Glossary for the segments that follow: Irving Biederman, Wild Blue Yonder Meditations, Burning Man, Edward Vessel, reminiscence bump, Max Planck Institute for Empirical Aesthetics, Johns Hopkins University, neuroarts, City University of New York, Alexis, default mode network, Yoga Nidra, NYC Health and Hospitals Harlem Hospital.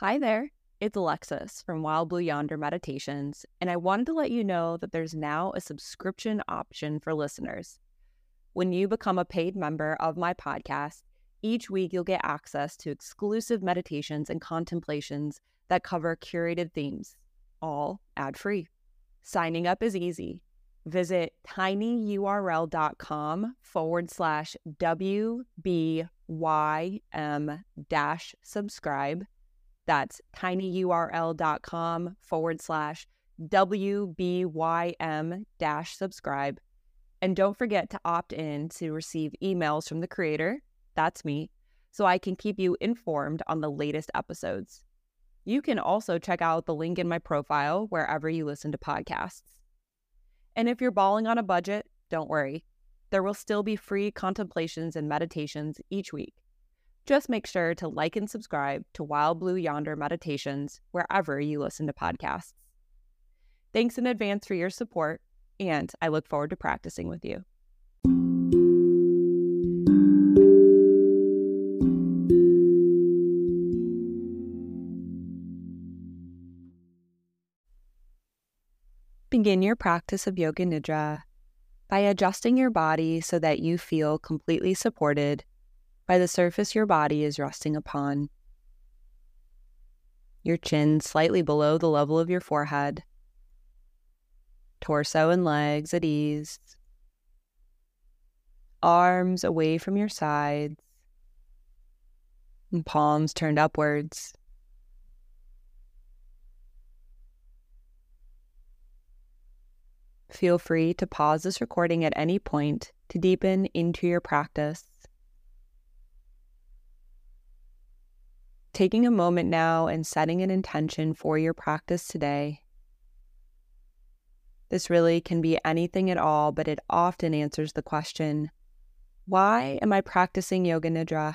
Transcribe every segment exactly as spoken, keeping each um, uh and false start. Hi there, it's Alexis from Wild Blue Yonder Meditations, and I wanted to let you know that there's now a subscription option for listeners. When you become a paid member of my podcast, each week you'll get access to exclusive meditations and contemplations that cover curated themes, all ad-free. Signing up is easy. Visit tinyurl dot com forward slash W B Y M subscribe. That's tinyurl dot com forward slash W B Y M subscribe. And don't forget to opt in to receive emails from the creator, that's me, so I can keep you informed on the latest episodes. You can also check out the link in my profile wherever you listen to podcasts. And if you're balling on a budget, don't worry. There will still be free contemplations and meditations each week. Just make sure to like and subscribe to Wild Blue Yonder Meditations wherever you listen to podcasts. Thanks in advance for your support, and I look forward to practicing with you. Begin your practice of Yoga Nidra by adjusting your body so that you feel completely supported by the surface your body is resting upon. Your chin slightly below the level of your forehead. Torso and legs at ease. Arms away from your sides. And palms turned upwards. Feel free to pause this recording at any point to deepen into your practice. Taking a moment now and setting an intention for your practice today. This really can be anything at all, but it often answers the question, why am I practicing Yoga Nidra?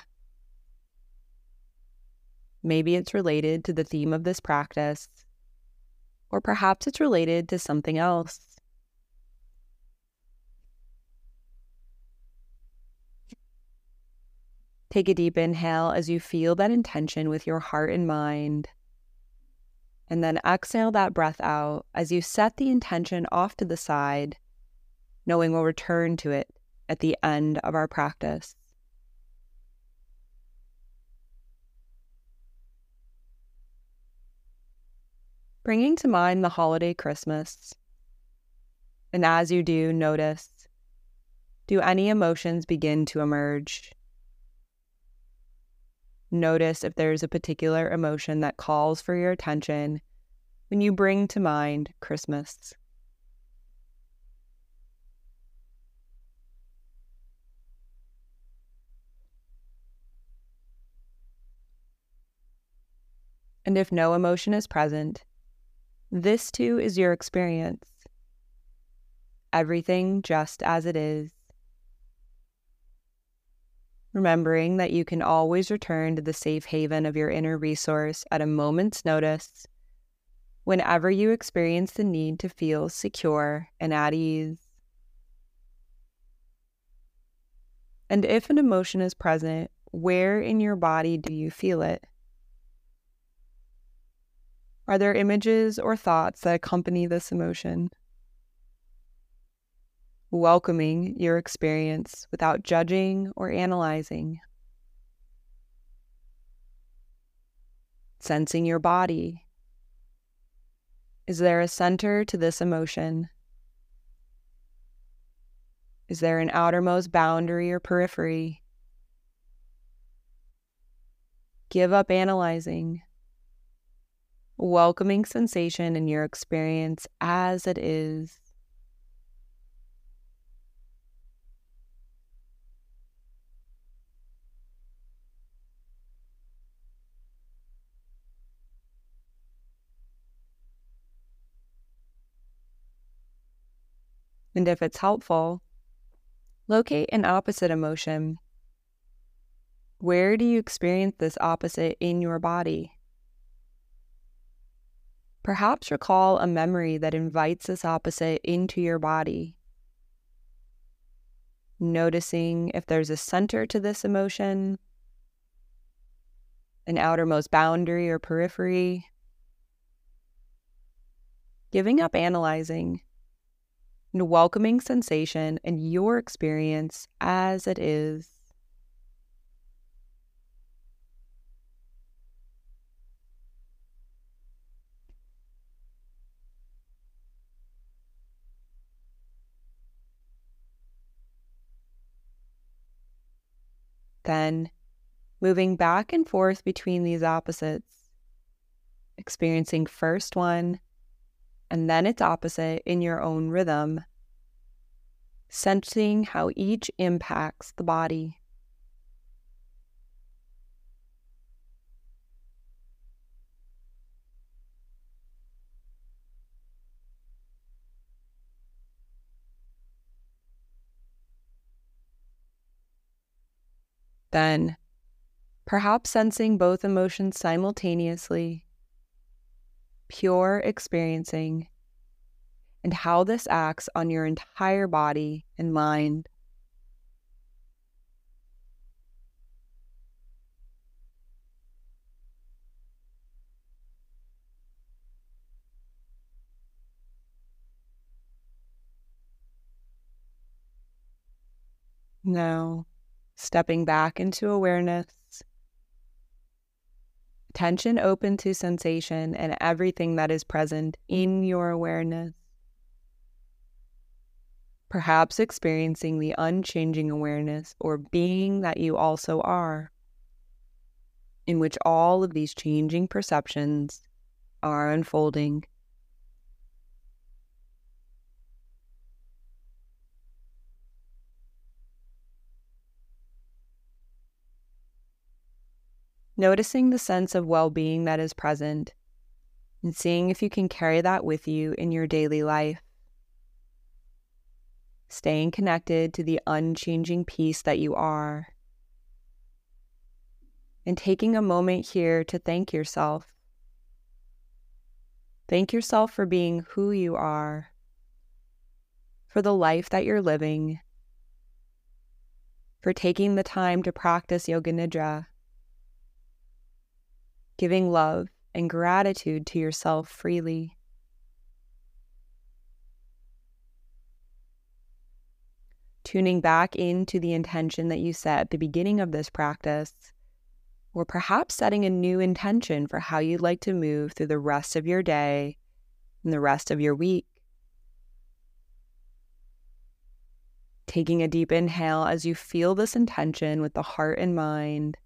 Maybe it's related to the theme of this practice, or perhaps it's related to something else. Take a deep inhale as you feel that intention with your heart and mind. And then exhale that breath out as you set the intention off to the side, knowing we'll return to it at the end of our practice. Bringing to mind the holiday Christmas. And as you do, notice, do any emotions begin to emerge? Notice if there's a particular emotion that calls for your attention when you bring to mind Christmas. And if no emotion is present, this too is your experience. Everything just as it is. Remembering that you can always return to the safe haven of your inner resource at a moment's notice whenever you experience the need to feel secure and at ease. And if an emotion is present, where in your body do you feel it? Are there images or thoughts that accompany this emotion? Welcoming your experience without judging or analyzing. Sensing your body. Is there a center to this emotion? Is there an outermost boundary or periphery? Give up analyzing. Welcoming sensation in your experience as it is. And if it's helpful, locate an opposite emotion. Where do you experience this opposite in your body? Perhaps recall a memory that invites this opposite into your body. Noticing if there's a center to this emotion, an outermost boundary or periphery. Giving up analyzing and welcoming sensation and your experience as it is. Then moving back and forth between these opposites, experiencing first one and then its opposite in your own rhythm, sensing how each impacts the body. Then, perhaps sensing both emotions simultaneously, pure experiencing, and how this acts on your entire body and mind. Now, stepping back into awareness, attention open to sensation and everything that is present in your awareness. Perhaps experiencing the unchanging awareness or being that you also are, in which all of these changing perceptions are unfolding. Noticing the sense of well-being that is present and seeing if you can carry that with you in your daily life. Staying connected to the unchanging peace that you are. And taking a moment here to thank yourself. Thank yourself for being who you are, for the life that you're living, for taking the time to practice Yoga Nidra. Giving love and gratitude to yourself freely. Tuning back into the intention that you set at the beginning of this practice, or perhaps setting a new intention for how you'd like to move through the rest of your day and the rest of your week. Taking a deep inhale as you feel this intention with the heart and mind.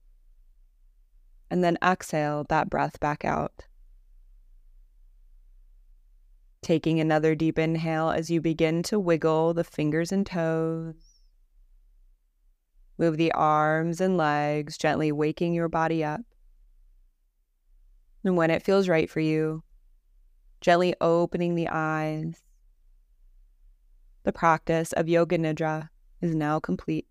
And then exhale that breath back out. Taking another deep inhale as you begin to wiggle the fingers and toes. Move the arms and legs, gently waking your body up. And when it feels right for you, gently opening the eyes. The practice of Yoga Nidra is now complete.